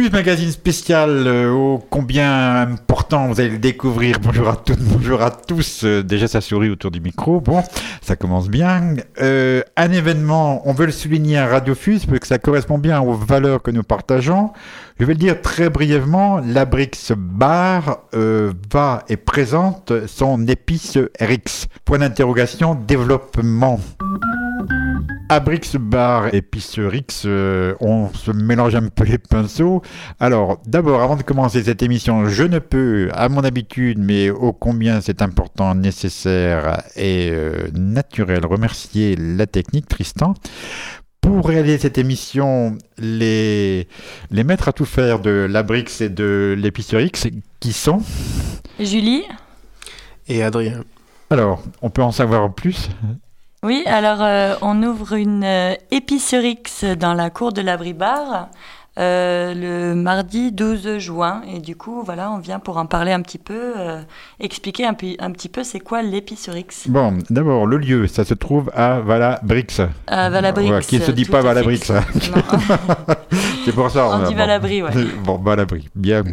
Fuze, magazine spécial, ô combien important, vous allez le découvrir. Bonjour à toutes, bonjour à tous. Déjà, ça sourit autour du micro. Bon, ça commence bien. Un événement, on veut le souligner à Radio Fuze, parce que ça correspond bien aux valeurs que nous partageons. Je vais le dire très brièvement, l'Abrixbar va et présente son Épicerix. Point d'interrogation, développement. Abrixbar, Épicerix, on se mélange un peu les pinceaux. Alors, d'abord, avant de commencer cette émission, je ne peux, à mon habitude, mais ô combien c'est important, nécessaire et naturel, remercier la technique, Tristan. Pour réaliser cette émission, les maîtres à tout faire de l'Abrix et de l'Épicerix, qui sont Julie et Adrien. Alors, on peut en savoir plus ? Oui, alors on ouvre une Épicerix dans la cour de l'Abrixbar le mardi 12 juin. Et du coup, voilà, on vient pour en parler un petit peu, expliquer un petit peu c'est quoi l'Épicerix. Bon, d'abord, le lieu, ça se trouve à Vallabrix. À Vallabrix. Ouais, qui ne se dit pas Vallabrix. C'est pour ça. On dit Vallabrix, ouais. Bon, Vallabrix, bien.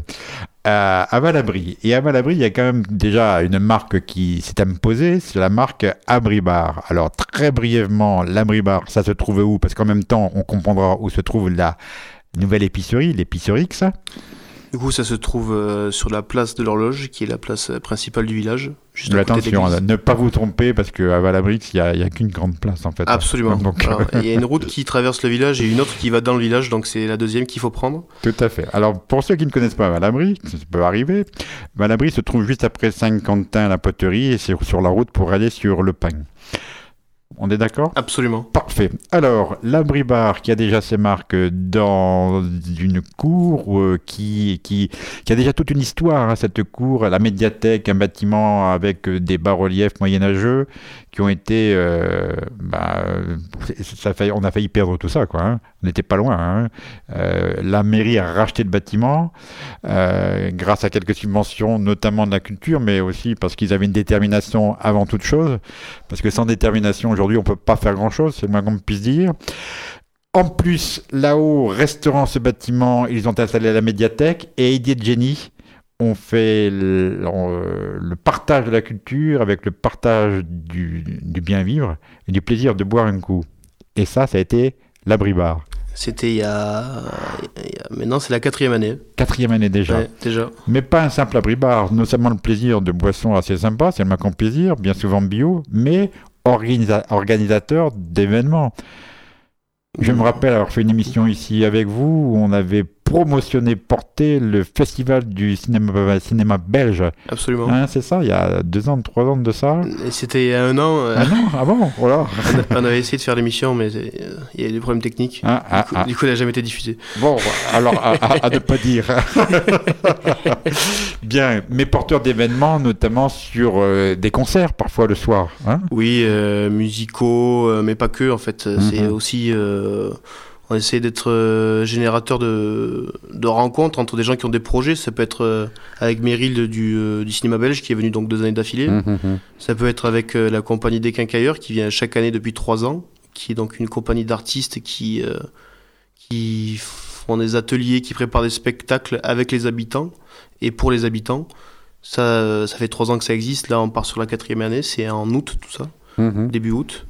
À Vallabrix. Et à Vallabrix, il y a quand même déjà une marque qui s'est imposée, c'est la marque Abrixbar. Alors, très brièvement, l'Abrixbar, ça se trouve où ? Parce qu'en même temps, on comprendra où se trouve la nouvelle épicerie, l'Épicerix. Du coup, ça se trouve sur la place de l'Horloge, qui est la place principale du village. Juste à côté de l'église. Attention, ne pas vous tromper, parce qu'à Vallabrix, il n'y a qu'une grande place, en fait. Absolument. Donc, alors, il y a une route qui traverse le village et une autre qui va dans le village, donc c'est la deuxième qu'il faut prendre. Tout à fait. Alors, pour ceux qui ne connaissent pas Vallabrix, ça peut arriver, Vallabrix se trouve juste après Saint-Quentin la Poterie, et c'est sur la route pour aller sur le Pagne. On est d'accord ? Absolument. Parfait. Alors, l'Abrixbar qui a déjà ses marques dans une cour qui a déjà toute une histoire, hein, cette cour, la médiathèque, un bâtiment avec des bas-reliefs moyenâgeux qui ont été... on a failli perdre tout ça, quoi. Hein. On n'était pas loin. Hein. La mairie a racheté le bâtiment grâce à quelques subventions, notamment de la culture, mais aussi parce qu'ils avaient une détermination avant toute chose, parce que sans détermination, aujourd'hui, on ne peut pas faire grand-chose, c'est le moins qu'on puisse dire. En plus, là-haut, restaurant ce bâtiment, ils ont installé la médiathèque et Edith Jenny ont fait le partage de la culture avec le partage du bien-vivre et du plaisir de boire un coup. Et ça a été l'Abrixbar. C'était maintenant c'est la 4e année. 4e année déjà. Ouais, déjà. Mais pas un simple Abrixbar, non seulement le plaisir de boissons assez sympa, c'est le moins qu'on puisse dire, bien souvent bio, mais organisateur d'événements. Je me rappelle avoir fait une émission ici avec vous où on avait porté le festival du cinéma belge. Absolument. Hein, c'est ça, il y a 2 ans, 3 ans de ça. Et c'était il y a 1 an. Ah bon, voilà. On avait essayé de faire l'émission, mais il y a eu des problèmes techniques. Du coup, elle n'a jamais été diffusée. Bon, alors à ne pas dire. Bien, mais porteur d'événements, notamment sur des concerts, parfois le soir. Hein, oui, musicaux, mais pas que, en fait. Mm-hmm. C'est aussi... on essaie d'être générateur de rencontres entre des gens qui ont des projets. Ça peut être avec Meryl du cinéma belge qui est venu donc 2 années d'affilée. Mmh. Ça peut être avec la compagnie Des Quincailleurs qui vient chaque année depuis 3 ans, qui est donc une compagnie d'artistes qui font des ateliers, qui préparent des spectacles avec les habitants et pour les habitants. Ça fait 3 ans que ça existe. Là, on part sur la 4e année. C'est en août, tout ça, début août.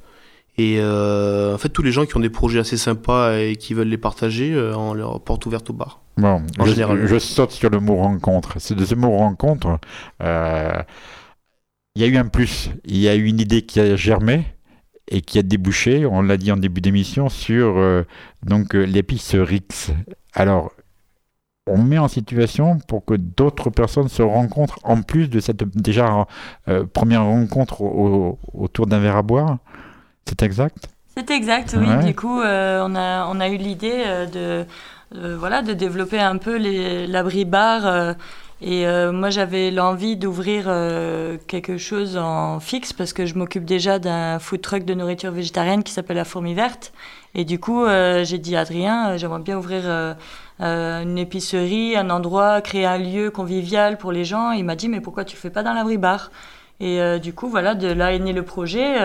Et en fait, tous les gens qui ont des projets assez sympas et qui veulent les partager, on leur porte ouverte au bar. Bon, en général. Je saute sur le mot rencontre. C'est de ce mot rencontre, il y a eu un plus. Il y a eu une idée qui a germé et qui a débouché, on l'a dit en début d'émission, sur l'Épicerix. Alors, on met en situation pour que d'autres personnes se rencontrent en plus de cette déjà première rencontre autour d'un verre à boire. C'est exact ? C'est exact, oui. Ouais. Du coup, on a eu l'idée de développer un peu l'Abrixbar. Moi, j'avais l'envie d'ouvrir quelque chose en fixe parce que je m'occupe déjà d'un food truck de nourriture végétarienne qui s'appelle la Fourmi Verte. Et du coup, j'ai dit à Adrien, j'aimerais bien ouvrir une épicerie, un endroit, créer un lieu convivial pour les gens. Il m'a dit, mais pourquoi tu ne fais pas dans l'Abrixbar ? Et du coup, voilà, de là est né le projet.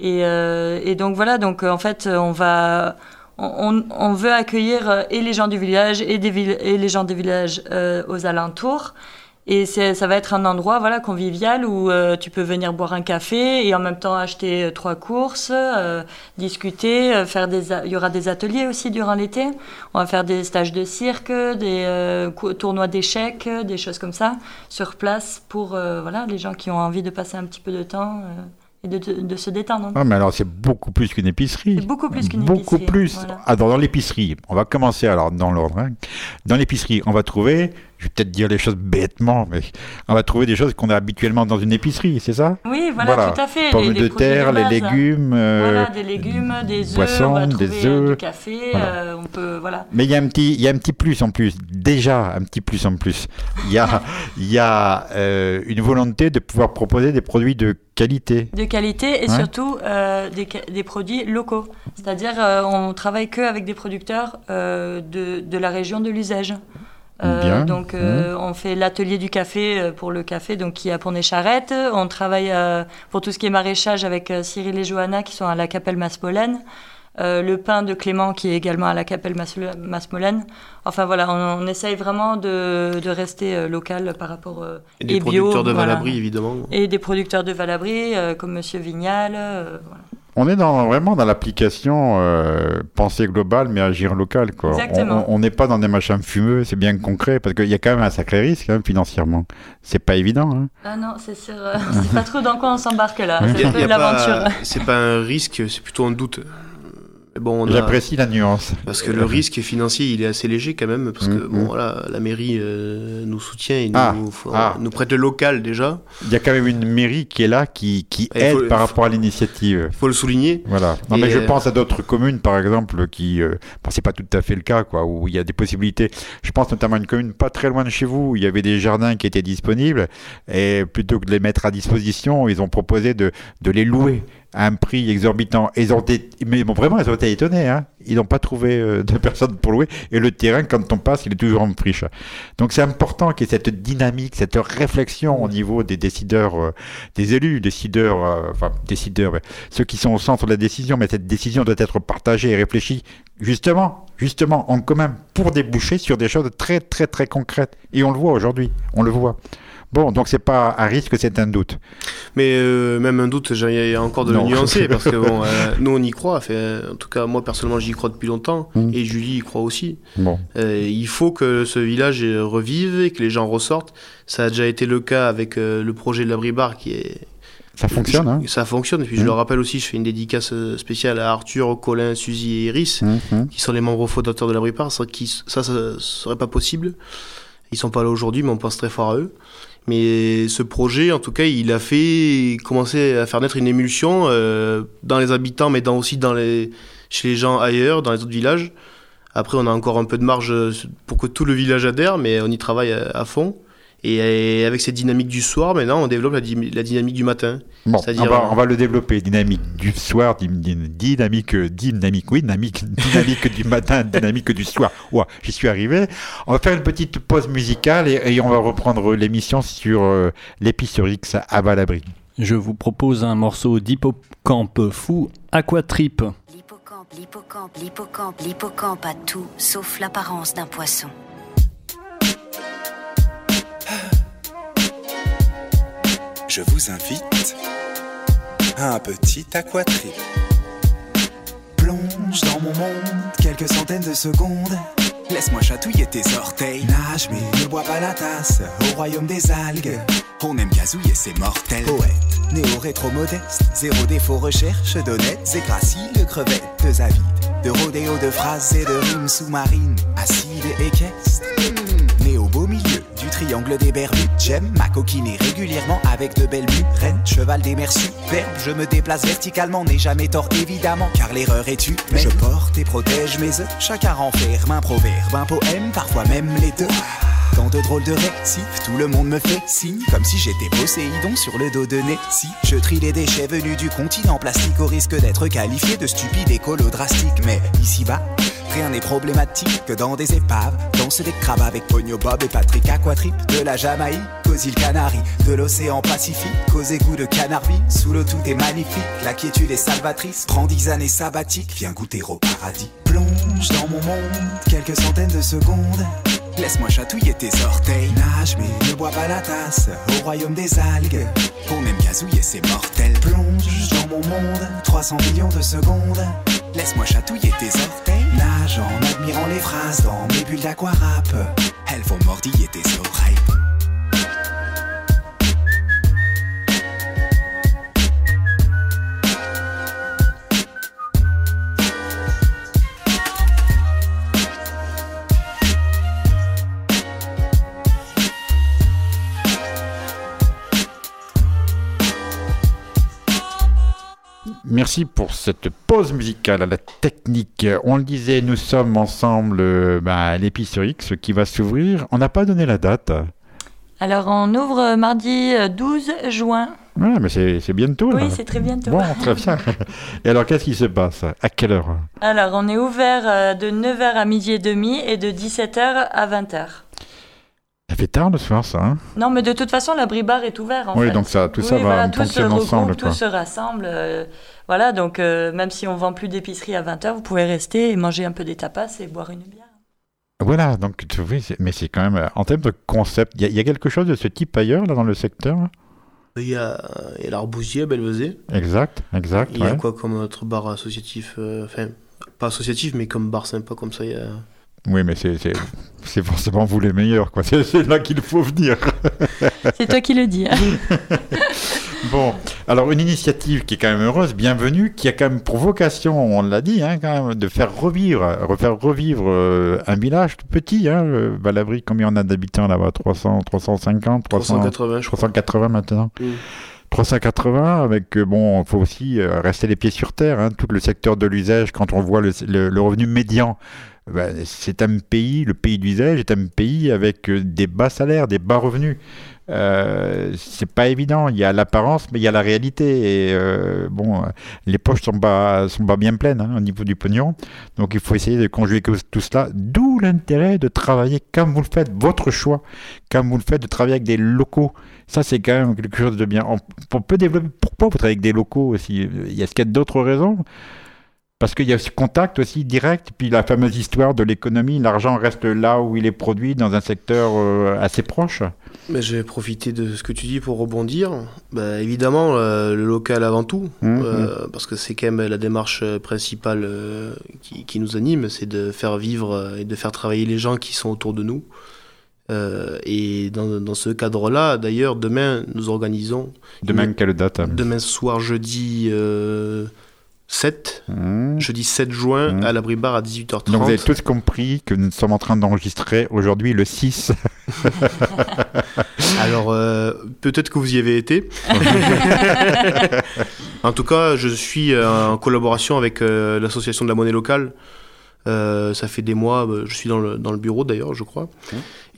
Et donc voilà, en fait, on va on veut accueillir et les gens du village et les gens des villages aux alentours. Et ça va être un endroit convivial où tu peux venir boire un café et en même temps acheter trois courses, discuter, il y aura des ateliers aussi durant l'été. On va faire des stages de cirque, des tournois d'échecs, des choses comme ça, sur place pour les gens qui ont envie de passer un petit peu de temps et de se détendre. Ah, mais alors c'est beaucoup plus qu'une épicerie. C'est beaucoup plus qu'une épicerie. Beaucoup plus. Voilà. Ah, dans l'épicerie, on va commencer alors dans l'ordre. Hein. Dans l'épicerie, on va trouver... Je vais peut-être dire les choses bêtement, mais on va trouver des choses qu'on a habituellement dans une épicerie, c'est ça ? Oui, voilà, tout à fait. Pommes de terre, les légumes, des légumes, des œufs, poissons, on va trouver des œufs, du café, on peut, Mais il y a un petit plus en plus, déjà un petit plus en plus. Il y a une volonté de pouvoir proposer des produits de qualité. De qualité et surtout des produits locaux. C'est-à-dire, on travaille qu'avec des producteurs de la région de l'usage. On fait l'atelier du café pour le café qui est à Pornay-des charrettes. On travaille pour tout ce qui est maraîchage avec Cyril et Johanna qui sont à la Capelle-Masmolène. Le pain de Clément qui est également à la Capelle-Masmolène. Enfin voilà, on essaye vraiment de rester local par rapport et bio. Producteurs de Vallabrix évidemment. Et des producteurs de Vallabrix comme Monsieur Vignal. On est vraiment dans l'application pensée globale, mais agir local, quoi. Exactement. On n'est pas dans des machins fumeux, c'est bien concret, parce qu'il y a quand même un sacré risque, financièrement. C'est pas évident. Hein. Ah non, c'est sûr. C'est pas trop dans quoi on s'embarque, là. Oui. C'est un peu l'aventure. C'est pas un risque, c'est plutôt un doute. J'apprécie la nuance. Parce que le risque financier, il est assez léger quand même, parce que la mairie nous soutient et nous prête le local déjà. Il y a quand même une mairie qui est là, qui aide par rapport à l'initiative. Il faut le souligner. Voilà. Non, mais je pense à d'autres communes, par exemple, qui... c'est pas tout à fait le cas, quoi, où il y a des possibilités. Je pense notamment à une commune pas très loin de chez vous, où il y avait des jardins qui étaient disponibles, et plutôt que de les mettre à disposition, ils ont proposé de les louer. À un prix exorbitant. Ils ont été étonnés. Hein. Ils n'ont pas trouvé de personne pour louer. Et le terrain, quand on passe, il est toujours en friche. Donc c'est important qu'il y ait cette dynamique, cette réflexion au niveau des décideurs, des élus, décideurs, ceux qui sont au centre de la décision. Mais cette décision doit être partagée et réfléchie justement en commun pour déboucher sur des choses très, très, très concrètes. Et on le voit aujourd'hui. On le voit. Bon, donc c'est pas un risque, c'est un doute. Mais même un doute, il y a encore de le nuancer, parce que nous on y croit. En tout cas, moi personnellement, j'y crois depuis longtemps, et Julie y croit aussi. Bon. Il faut que ce village revive et que les gens ressortent. Ça a déjà été le cas avec le projet de l'Abrixbar qui est... Ça fonctionne, hein ? Ça fonctionne. Et puis je le rappelle aussi, je fais une dédicace spéciale à Arthur, Colin, Suzy et Iris, qui sont les membres fondateurs de l'Abrixbar. Ça serait pas possible. Ils sont pas là aujourd'hui, mais on pense très fort à eux. Mais ce projet, en tout cas, il a fait commencer à faire naître une émulsion dans les habitants, mais aussi chez les gens ailleurs, dans les autres villages. Après, on a encore un peu de marge pour que tout le village adhère, mais on y travaille à fond. Et avec cette dynamique du soir, maintenant, on développe la dynamique du matin. Bon, on va le développer, dynamique du soir, dynamique du matin, dynamique du soir. Ouais, j'y suis arrivé. On va faire une petite pause musicale et on va reprendre l'émission sur l'Épicerix à Vallabrix. Je vous propose un morceau d'hippocampe fou, Aquatrip. L'hippocampe a tout, sauf l'apparence d'un poisson. Je vous invite à un petit aquatrip. Plonge dans mon monde, quelques centaines de secondes. Laisse-moi chatouiller tes orteils. Nage mais ne bois pas la tasse, au royaume des algues. On aime gazouiller ses mortels. Poète, néo-rétro-modeste, zéro défaut, recherche d'honnêtes et graciles crevettes. Deux avides, de rodéo, de phrases et de rimes sous-marines, acides et équestres. Né au beau milieu du triangle des Bermudes, j'aime ma coquiner régulièrement avec de belles murennes. Cheval des mers superbes, je me déplace verticalement, n'ai jamais tort évidemment, car l'erreur est humaine. Je porte et protège mes œufs, chacun renferme un proverbe, un poème, parfois même les deux. Dans de drôles de récifs, tout le monde me fait signe, comme si j'étais Poséidon sur le dos de Nessie. Je trie les déchets venus du continent plastique au risque d'être qualifié de stupide écolo drastique. Mais ici-bas, rien n'est problématique que dans des épaves. Danse des crabes avec Pogno Bob et Patrick Aquatrip. De la Jamaïque aux îles Canaries, de l'océan Pacifique aux égouts de Canarvie. Sous l'eau tout est magnifique, la quiétude est salvatrice. Prends 10 années sabbatiques, viens goûter au paradis. Plonge plonge dans mon monde quelques centaines de secondes. Laisse-moi chatouiller tes orteils. Nage mais ne bois pas la tasse. Au royaume des algues, on aime gazouiller ses mortels. Plonge dans mon monde 300 millions de secondes. Laisse-moi chatouiller tes orteils. Nage en admirant les phrases dans mes bulles d'aquarap. Elles vont mordiller tes oreilles. Merci pour cette pause musicale à la technique. On le disait, nous sommes ensemble à l'Épicerix qui va s'ouvrir. On n'a pas donné la date. Alors, on ouvre mardi 12 juin. Oui, mais c'est bientôt. Là. Oui, c'est très bientôt. Bon, très bien. Et alors, qu'est-ce qui se passe ? À quelle heure ? Alors, on est ouvert de 9h à midi et demi et de 17h à 20h. Ça fait tard le soir, ça. Hein ? Non, mais de toute façon, l'Abrixbar est ouvert. En fait. Donc ça, tout ça va fonctionner ensemble. Tout se rassemble. Voilà, donc même si on ne vend plus d'épicerie à 20h, vous pouvez rester et manger un peu des tapas et boire une bière. Voilà, donc oui, mais c'est quand même, en termes de concept, il y a quelque chose de ce type ailleurs, là, dans le secteur ? Il y a l'Arbousier, Belvezé. Exact. Il y a quoi comme autre bar associatif, enfin, pas associatif, mais comme bar sympa, comme ça, il y a... Oui, mais c'est forcément vous les meilleurs, quoi. C'est là qu'il faut venir. C'est toi qui le dis. Hein. Bon, alors une initiative qui est quand même heureuse, bienvenue, qui a quand même pour vocation, on l'a dit, hein, quand même, de faire revivre un village tout petit. Hein, Vallabrix, combien on a d'habitants là-bas ? 300, 350, 380, 380 maintenant. Mmh. 380 avec, bon, il faut aussi rester les pieds sur terre. Hein, tout le secteur de l'usage, quand on voit le revenu médian, ben, c'est un pays, le pays d'usage est un pays avec des bas salaires, des bas revenus. C'est pas évident, il y a l'apparence, mais il y a la réalité. Et bon, les poches sont pas bien pleines hein, au niveau du pognon. Donc il faut essayer de conjuguer tout cela. D'où l'intérêt de travailler comme vous le faites, votre choix, comme vous le faites, de travailler avec des locaux. Ça, c'est quand même quelque chose de bien. On peut développer. Pourquoi vous travaillez avec des locaux aussi ? Est-ce qu'il y a d'autres raisons ? Parce qu'il y a ce contact aussi direct, puis la fameuse histoire de l'économie, l'argent reste là où il est produit, dans un secteur assez proche. Mais je vais profiter de ce que tu dis pour rebondir. Bah, évidemment, le local avant tout, parce que c'est quand même la démarche principale qui nous anime, c'est de faire vivre et de faire travailler les gens qui sont autour de nous. Et dans ce cadre-là, d'ailleurs, demain, nous organisons... Demain, quelle date ? Demain soir, jeudi... 7, jeudi 7 juin à l'Abrixbar à 18h30. Donc vous avez tous compris que nous sommes en train d'enregistrer aujourd'hui le 6. Alors peut-être que vous y avez été. En tout cas, je suis en collaboration avec l'association de la monnaie locale. Ça fait des mois, je suis dans le bureau d'ailleurs, je crois.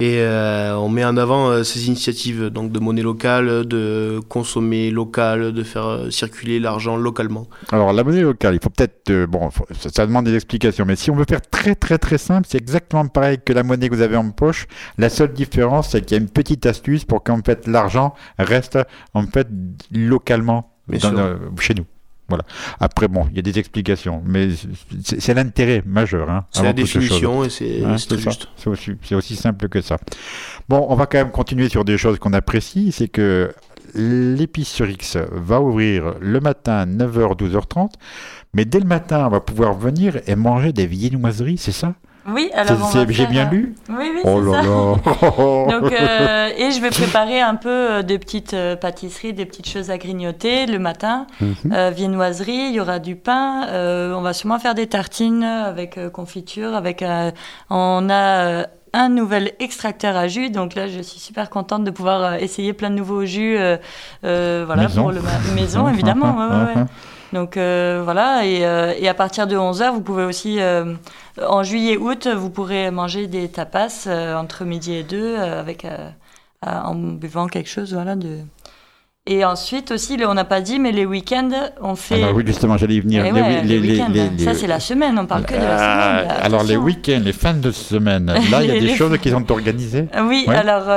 Et on met en avant ces initiatives donc de monnaie locale, de consommer local, de faire circuler l'argent localement. Alors la monnaie locale, il faut peut-être... ça demande des explications, mais si on veut faire très très très simple, c'est exactement pareil que la monnaie que vous avez en poche. La seule différence, c'est qu'il y a une petite astuce pour qu'en fait l'argent reste en fait localement chez nous. Voilà. Après, bon, il y a des explications, mais c'est l'intérêt majeur. Hein, c'est la définition et c'est juste. C'est aussi simple que ça. Bon, on va quand même continuer sur des choses qu'on apprécie, c'est que l'Épicerix va ouvrir le matin 9h, 12h30, mais dès le matin, on va pouvoir venir et manger des viennoiseries, c'est ça ? Oui, alors j'ai bien lu. Oui, oh c'est ça. Donc, et je vais préparer un peu des petites pâtisseries, des petites choses à grignoter le matin. Viennoiserie, il y aura du pain. On va sûrement faire des tartines avec confiture. On a un nouvel extracteur à jus. Donc là, je suis super contente de pouvoir essayer plein de nouveaux jus. Voilà maison. Pour le maison, évidemment. Ouais. Donc voilà, et à partir de 11h, vous pouvez aussi, en juillet-août, vous pourrez manger des tapas entre midi et 2 en buvant quelque chose. Voilà, Et ensuite aussi, on n'a pas dit, mais les week-ends, on fait... Alors oui, justement, j'allais y venir. Les week-ends, ça c'est la semaine, on parle que de la semaine. Là, alors les week-ends, les fins de semaine, là, il y a des choses qui sont organisées. Oui, ouais. Alors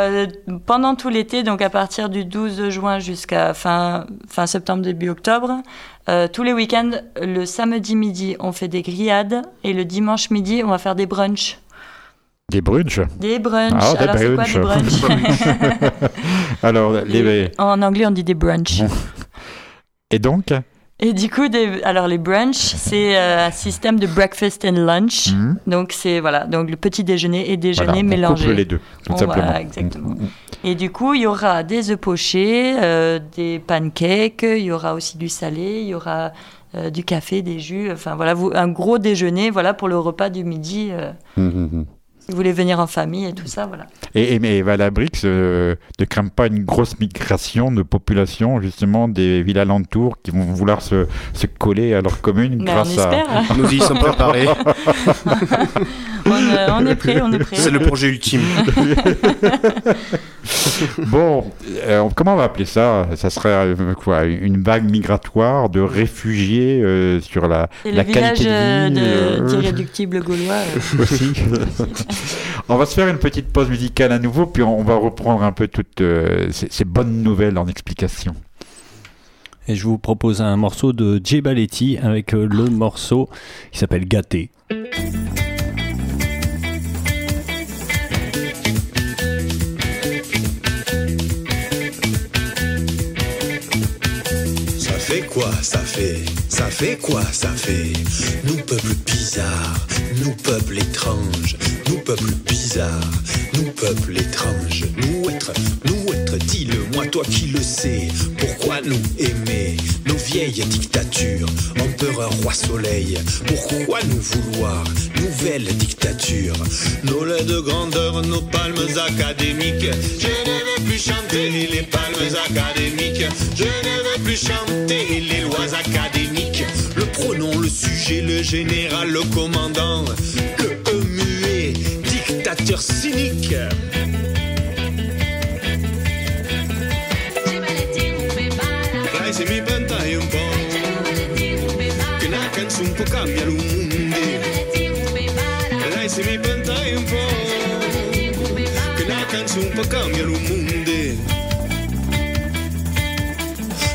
pendant tout l'été, donc à partir du 12 juin jusqu'à fin septembre, début octobre, tous les week-ends, le samedi midi, on fait des grillades et le dimanche midi, on va faire des brunchs. Des brunchs. Ah, alors, c'est quoi des brunchs? Alors, en anglais, on dit des brunchs. Et donc? Et du coup, les brunchs, c'est un système de breakfast and lunch. Mmh. Donc, c'est le petit déjeuner et déjeuner mélangés. On couple les deux, tout simplement. Voilà, exactement. Et du coup, il y aura des œufs pochés, des pancakes, il y aura aussi du salé, il y aura... du café, des jus, un gros déjeuner, pour le repas du midi. Si vous voulez venir en famille et tout ça, Et Vallabrix ne craint pas une grosse migration de population, justement, des villes alentours qui vont vouloir se coller à leur commune grâce à... Nous y sommes préparés. On est prêts. C'est le projet ultime. Bon, comment on va appeler ça? Ça serait une vague migratoire de réfugiés sur la qualité de vie. Le village d'irréductibles gaulois. Aussi. On va se faire une petite pause musicale à nouveau, puis on va reprendre un peu toutes ces bonnes nouvelles en explication. Et je vous propose un morceau de DJ Baletti avec le morceau qui s'appelle Gâté. Ça fait quoi, ça fait nous peuple bizarre, nous peuple étrange, nous être, dis-le-moi toi qui le sais, pourquoi nous aimer, nos vieilles dictatures, empereur, roi soleil, pourquoi nous vouloir, nouvelle dictature, nos laits de grandeur, nos palmes académiques, je ne veux plus chanter les palmes académiques, je ne veux plus chanter les lois académiques, le pronom, le sujet, le général, le commandant, le E muet, dictateur cynique.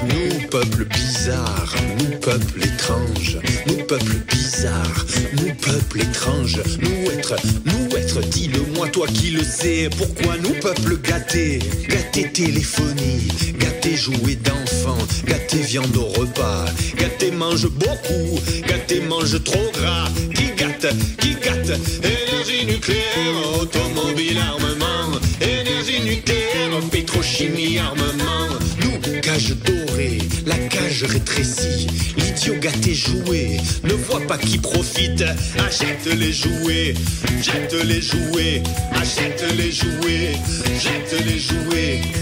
Nous peuple bizarre, nous peuple étrange, nous être, dis-le-moi toi qui le sais, pourquoi nous peuple gâté téléphonie, gâté jouets d'enfants, gâté viande au repas, gâté mange beaucoup, gâté mange trop gras, qui gâte, énergie nucléaire, automobile, armement, énergie nucléaire, pétrochimie, armement, nous cage dorée, la cage rétrécie, l'idiot gâté joué, ne vois pas qui profite, achète les jouets,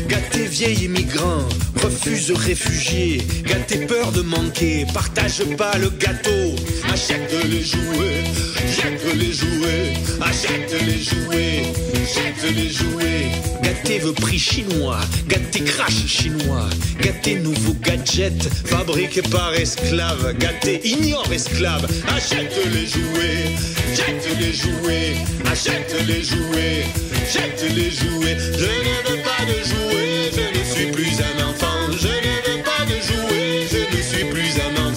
gâté vieil immigrant, refuse réfugié, gâté peur de manquer, partage pas le gâteau, achète les jouets, gâté veut prix chinois, gâté crash chinois, gâté nouveau gadget, fabriqué par esclave, gâté ignore esclave, achète les jouets, je ne veux pas de jouets, je ne suis plus un enfant, je ne veux pas de jouets, je ne suis plus un enfant.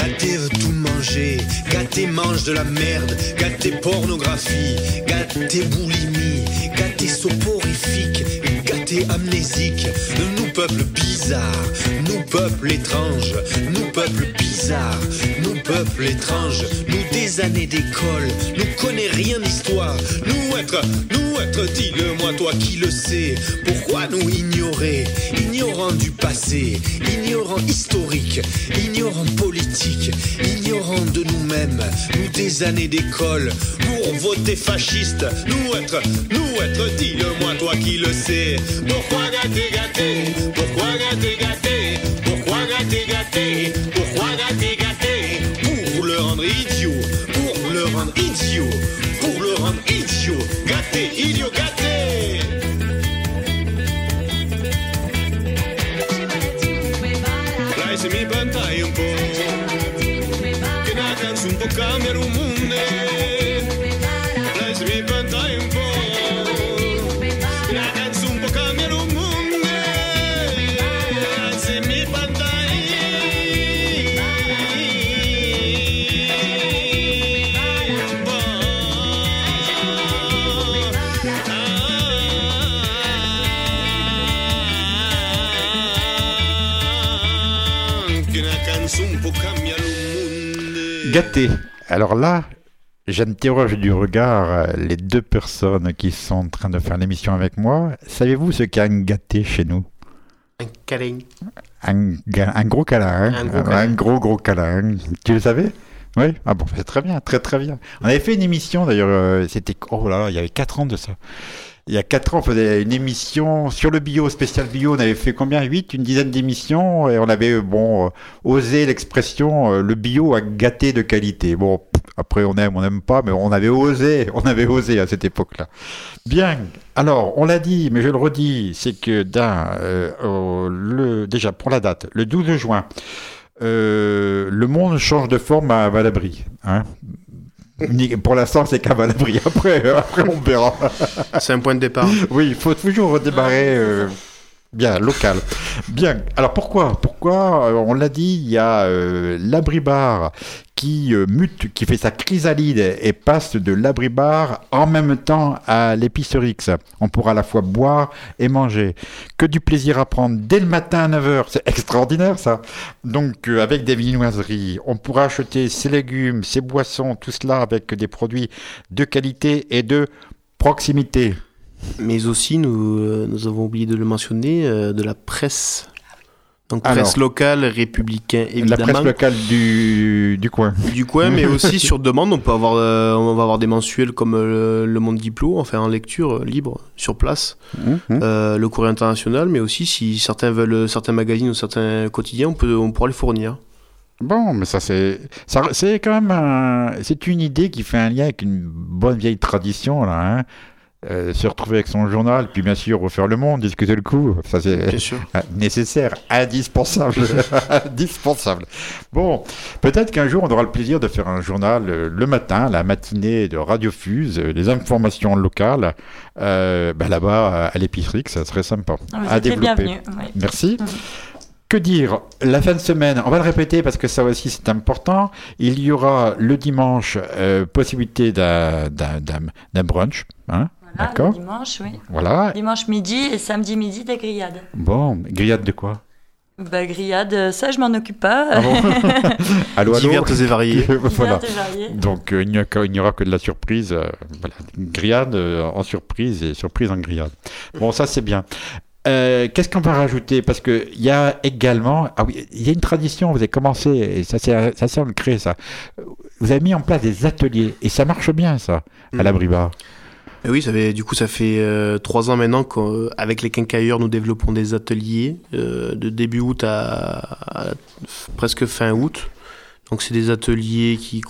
Gâté veut tout manger, gâté mange de la merde, gâté pornographie, gâté boulimie, gâté soporifique, gâté et amnésiques. Nous peuple bizarre, nous peuple étrange, nous peuple bizarre, nous peuple étrange. Nous des années d'école, nous connaît rien d'histoire. Nous être, dis-le-moi toi qui le sais. Pourquoi nous ignorer, ignorant du passé, ignorant historique, ignorant politique, ignorant de nous-mêmes. Nous des années d'école, pour voter fasciste. Nous être, dis-le-moi toi qui le sais. Pourquoi gâter, pourquoi gâter, pourquoi gâter, pourquoi gâter. Pour le rendre idiot, pour le rendre idiot, pour le rendre idiot. Gâter, idiot, gâter. Trazimi banta y un po, que na canción po cambiar un mundo. Trazimi banta y un po. Gâté. Alors là, j'interroge du regard les deux personnes qui sont en train de faire l'émission avec moi. Savez-vous ce qu'est un gâté chez nous ? Un câlin. Un gros câlin. Hein. Un gros câlin. Tu le savais ? Oui. Ah bon, c'est très bien, très très bien. On avait fait une émission d'ailleurs, c'était... Oh là là, il y avait 4 ans de ça. Il y a 4 ans, on faisait une émission sur le bio, spécial bio. On avait fait combien ? 8, une dizaine d'émissions. Et on avait, osé l'expression « le bio a gâté de qualité ». Bon, après, on aime, on n'aime pas, mais on avait osé à cette époque-là. Bien. Alors, on l'a dit, mais je le redis, c'est que déjà, pour la date, le 12 juin, le monde change de forme à Vallabrix, hein. Pour l'instant, c'est qu'à Vallabrix. Après, on verra. C'est un point de départ. Oui, il faut toujours redémarrer bien, local. Bien. Alors, pourquoi on l'a dit, il y a l'Abrixbar qui mute, qui fait sa chrysalide et passe de l'Abrixbar en même temps à l'Épicerix. On pourra à la fois boire et manger. Que du plaisir à prendre dès le matin à 9h. C'est extraordinaire, ça. Donc, avec des viennoiseries, on pourra acheter ses légumes, ses boissons, tout cela avec des produits de qualité et de proximité. Mais aussi, nous avons oublié de le mentionner, de la presse. Donc, presse locale, républicain, évidemment. La presse locale du coin. Du coin, mais aussi sur demande, on va avoir des mensuels comme le Monde Diplo, enfin en lecture libre, sur place, le Courrier International, mais aussi si certains veulent certains magazines ou certains quotidiens, on pourra les fournir. Bon, mais c'est quand même c'est une idée qui fait un lien avec une bonne vieille tradition, là, hein. Se retrouver avec son journal, puis bien sûr refaire le monde, discuter le coup, ça c'est nécessaire, indispensable. Indispensable. Bon, peut-être qu'un jour on aura le plaisir de faire un journal le matin, la matinée de Radio Fuze, les informations locales, là-bas à l'Épicerix, ça serait sympa à développer. Ouais. Merci. Que dire ? La fin de semaine, on va le répéter parce que ça aussi c'est important, il y aura le dimanche possibilité d'un brunch, hein ? Voilà, d'accord. Dimanche, oui. Voilà. Dimanche midi et samedi midi des grillades. Bon, grillades de quoi ? Grillades, ça je m'en occupe pas. Ah bon. Allô. Diverses et variées. Voilà. Donc il n'y aura que de la surprise. Voilà. Grillades en surprise et surprise en grillade. Bon, ça c'est bien. Qu'est-ce qu'on va rajouter ? Parce qu'il y a également... Ah oui, il y a une tradition, vous avez commencé, et ça, on le crée, ça. Vous avez mis en place des ateliers, et ça marche bien, ça, à l'Abrixbar. Et oui, ça fait 3 ans maintenant qu'avec les Quincailleurs, nous développons des ateliers de début août à presque fin août. Donc c'est des ateliers qui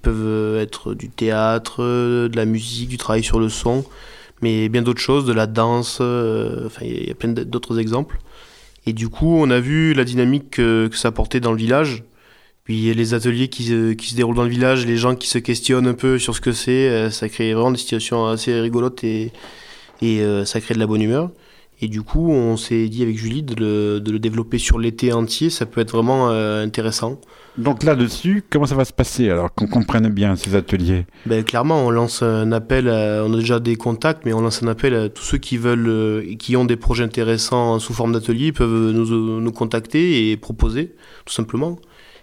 peuvent être du théâtre, de la musique, du travail sur le son... mais bien d'autres choses, de la danse, il y a plein d'autres exemples. Et du coup, on a vu la dynamique que ça portait dans le village, puis les ateliers qui se déroulent dans le village, les gens qui se questionnent un peu sur ce que c'est, ça crée vraiment des situations assez rigolotes et ça crée de la bonne humeur. Et du coup, on s'est dit avec Julie de le développer sur l'été entier, ça peut être vraiment intéressant. Donc là-dessus, comment ça va se passer alors, qu'on comprenne bien ces ateliers? Ben, clairement, on lance un appel, on a déjà des contacts, mais on lance un appel à tous ceux qui veulent, qui ont des projets intéressants sous forme d'ateliers, peuvent nous contacter et proposer, tout simplement.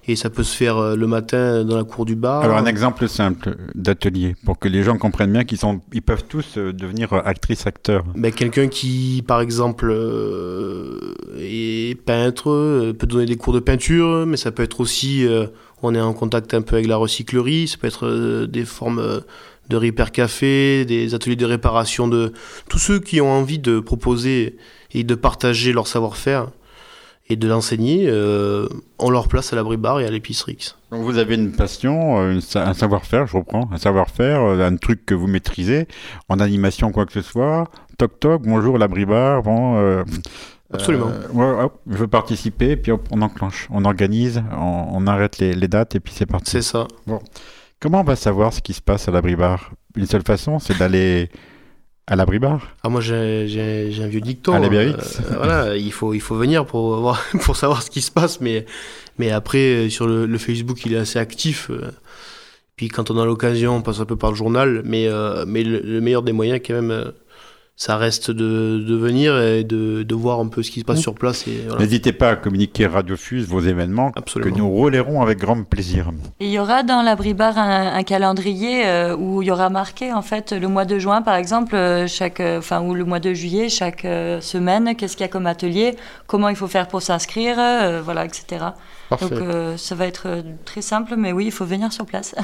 Et ça peut se faire le matin dans la cour du bar. Alors un exemple simple d'atelier, pour que les gens comprennent bien qu'ils peuvent tous devenir actrices, acteurs. Ben, quelqu'un qui, par exemple, est peintre, peut donner des cours de peinture, mais ça peut être aussi, on est en contact un peu avec la recyclerie, ça peut être des formes de repair café, des ateliers de réparation, de tous ceux qui ont envie de proposer et de partager leur savoir-faire. Et de l'enseigner, on leur place à l'Abrixbar et à l'Épicerix. Donc vous avez une passion, un savoir-faire, un truc que vous maîtrisez, en animation quoi que ce soit, toc toc, bonjour l'Abrixbar, bon... Absolument. Je veux participer, puis hop, on enclenche, on organise, on arrête les dates et puis c'est parti. C'est ça. Bon. Comment on va savoir ce qui se passe à l'Abrixbar? Une seule façon, c'est d'aller... À l'Abrixbar. Ah moi j'ai un vieux dicton. À l'Abrixbar. Voilà, il faut venir pour savoir ce qui se passe, mais après sur le Facebook il est assez actif. Puis quand on a l'occasion on passe un peu par le journal, mais le meilleur des moyens quand même. Ça reste de venir et de voir un peu ce qui se passe sur place. Et voilà. N'hésitez pas à communiquer Radio Fuze, vos événements, Absolument. Que nous relayerons avec grand plaisir. Et il y aura dans l'Abrixbar un calendrier où il y aura marqué en fait, le mois de juin, par exemple, ou le mois de juillet, chaque semaine, qu'est-ce qu'il y a comme atelier, comment il faut faire pour s'inscrire, etc. Parfait. Donc ça va être très simple, mais oui, il faut venir sur place.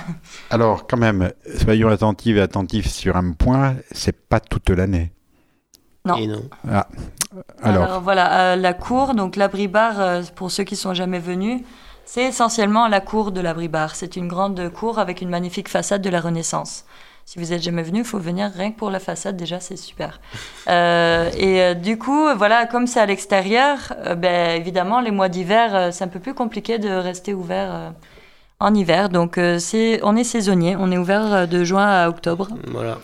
Alors quand même, soyons attentives et attentifs sur un point, c'est pas toute l'année. Non. Ah. Alors voilà, la cour, donc l'Abrixbar, pour ceux qui ne sont jamais venus, c'est essentiellement la cour de l'Abrixbar. C'est une grande cour avec une magnifique façade de la Renaissance. Si vous n'êtes jamais venu, il faut venir rien que pour la façade, déjà, c'est super. Du coup, voilà, comme c'est à l'extérieur, évidemment, les mois d'hiver, c'est un peu plus compliqué de rester ouvert en hiver. Donc, on est saisonnier, on est ouvert de juin à octobre. Voilà.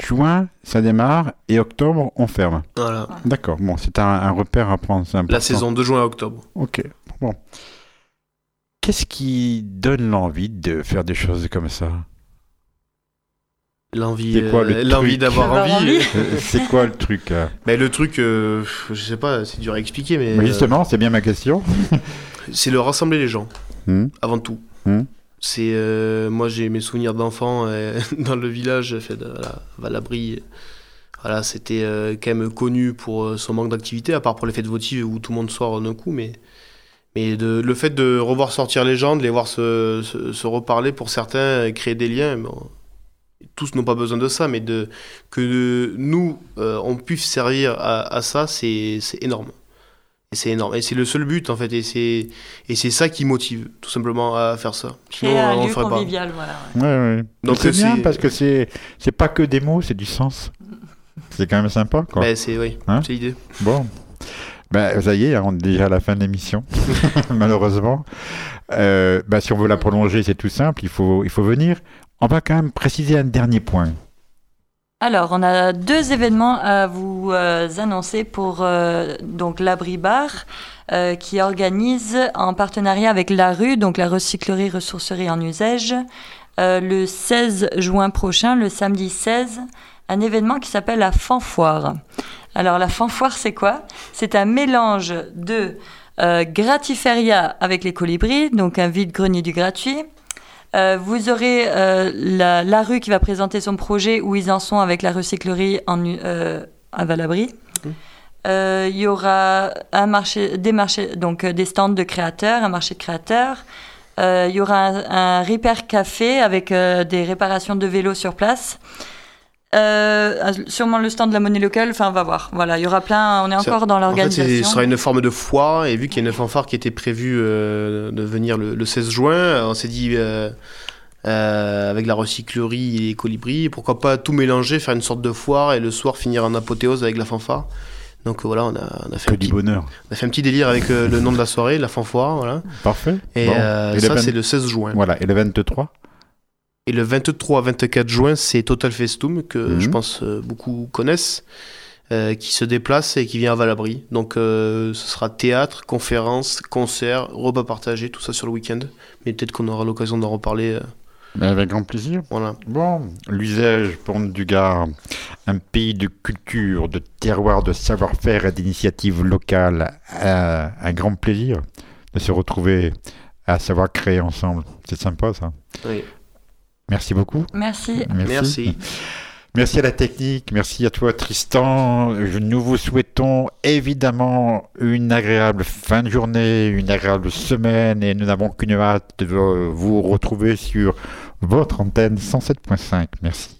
Juin, ça démarre, et octobre, on ferme. Voilà. D'accord, bon, c'est un repère à prendre. La saison de juin à octobre. Ok, bon. Qu'est-ce qui donne l'envie de faire des choses comme ça ? L'envie d'avoir envie. C'est quoi le truc ? Le truc, je sais pas, c'est dur à expliquer, mais... Justement, c'est bien ma question. C'est le rassembler les gens, avant tout. C'est moi j'ai mes souvenirs d'enfant dans le village fait de Vallabrix. Voilà, c'était quand même connu pour son manque d'activité, à part pour les fêtes votives où tout le monde sort d'un coup, mais le fait de revoir sortir les gens, de les voir se reparler pour certains, créer des liens, tous n'ont pas besoin de ça, mais nous on puisse servir à ça, c'est énorme. Et c'est énorme. Et c'est le seul but, en fait. Et c'est ça qui motive, tout simplement, à faire ça. Sinon, et un lieu convivial, voilà. Ouais. Donc, c'est bien, parce que c'est pas que des mots, c'est du sens. C'est quand même sympa, quoi. C'est l'idée. Bon. Ça y est, on est déjà à la fin de l'émission, malheureusement. Si on veut la prolonger, c'est tout simple, il faut venir. On va quand même préciser un dernier point. Alors, on a deux événements à vous annoncer pour donc l'Abrixbar qui organise en partenariat avec la rue, donc la Recyclerie Ressourcerie en Usage, le 16 juin prochain, le samedi 16, un événement qui s'appelle la Fanfoire. Alors, la Fanfoire, c'est quoi ? C'est un mélange de gratiféria avec les colibris, donc un vide-grenier du gratuit. Vous aurez la rue qui va présenter son projet où ils en sont avec la recyclerie à Vallabrix. Il y aura des stands de créateurs, un marché de créateurs. Il y aura un repair café avec des réparations de vélos sur place. Sûrement le stand de la monnaie locale, on va voir. Voilà, il y aura plein, on est encore dans l'organisation. En fait, ce sera une forme de foire, et vu qu'il y a une fanfare qui était prévue de venir le 16 juin, on s'est dit avec la recyclerie et les colibris, pourquoi pas tout mélanger, faire une sorte de foire et le soir finir en apothéose avec la fanfare. Donc voilà, on a fait un petit délire avec le nom de la soirée, la fanfare, voilà. Parfait. Et ça c'est le 16 juin. Voilà, et le 23 ? Et le 23-24 juin, c'est Total Festum, que je pense beaucoup connaissent. qui se déplace et qui vient à Vallabrix. Donc ce sera théâtre, conférence, concert, repas partagé, tout ça sur le week-end. Mais peut-être qu'on aura l'occasion d'en reparler. Avec grand plaisir. Voilà. Bon, l'usage Porne du Gard, un pays de culture, de terroir, de savoir-faire et d'initiatives locales. Un grand plaisir de se retrouver à savoir créer ensemble. C'est sympa, ça. Oui. Merci beaucoup. Merci. Merci à la technique, merci à toi Tristan. Nous vous souhaitons évidemment une agréable fin de journée, une agréable semaine et nous n'avons qu'une hâte de vous retrouver sur votre antenne 107.5. Merci.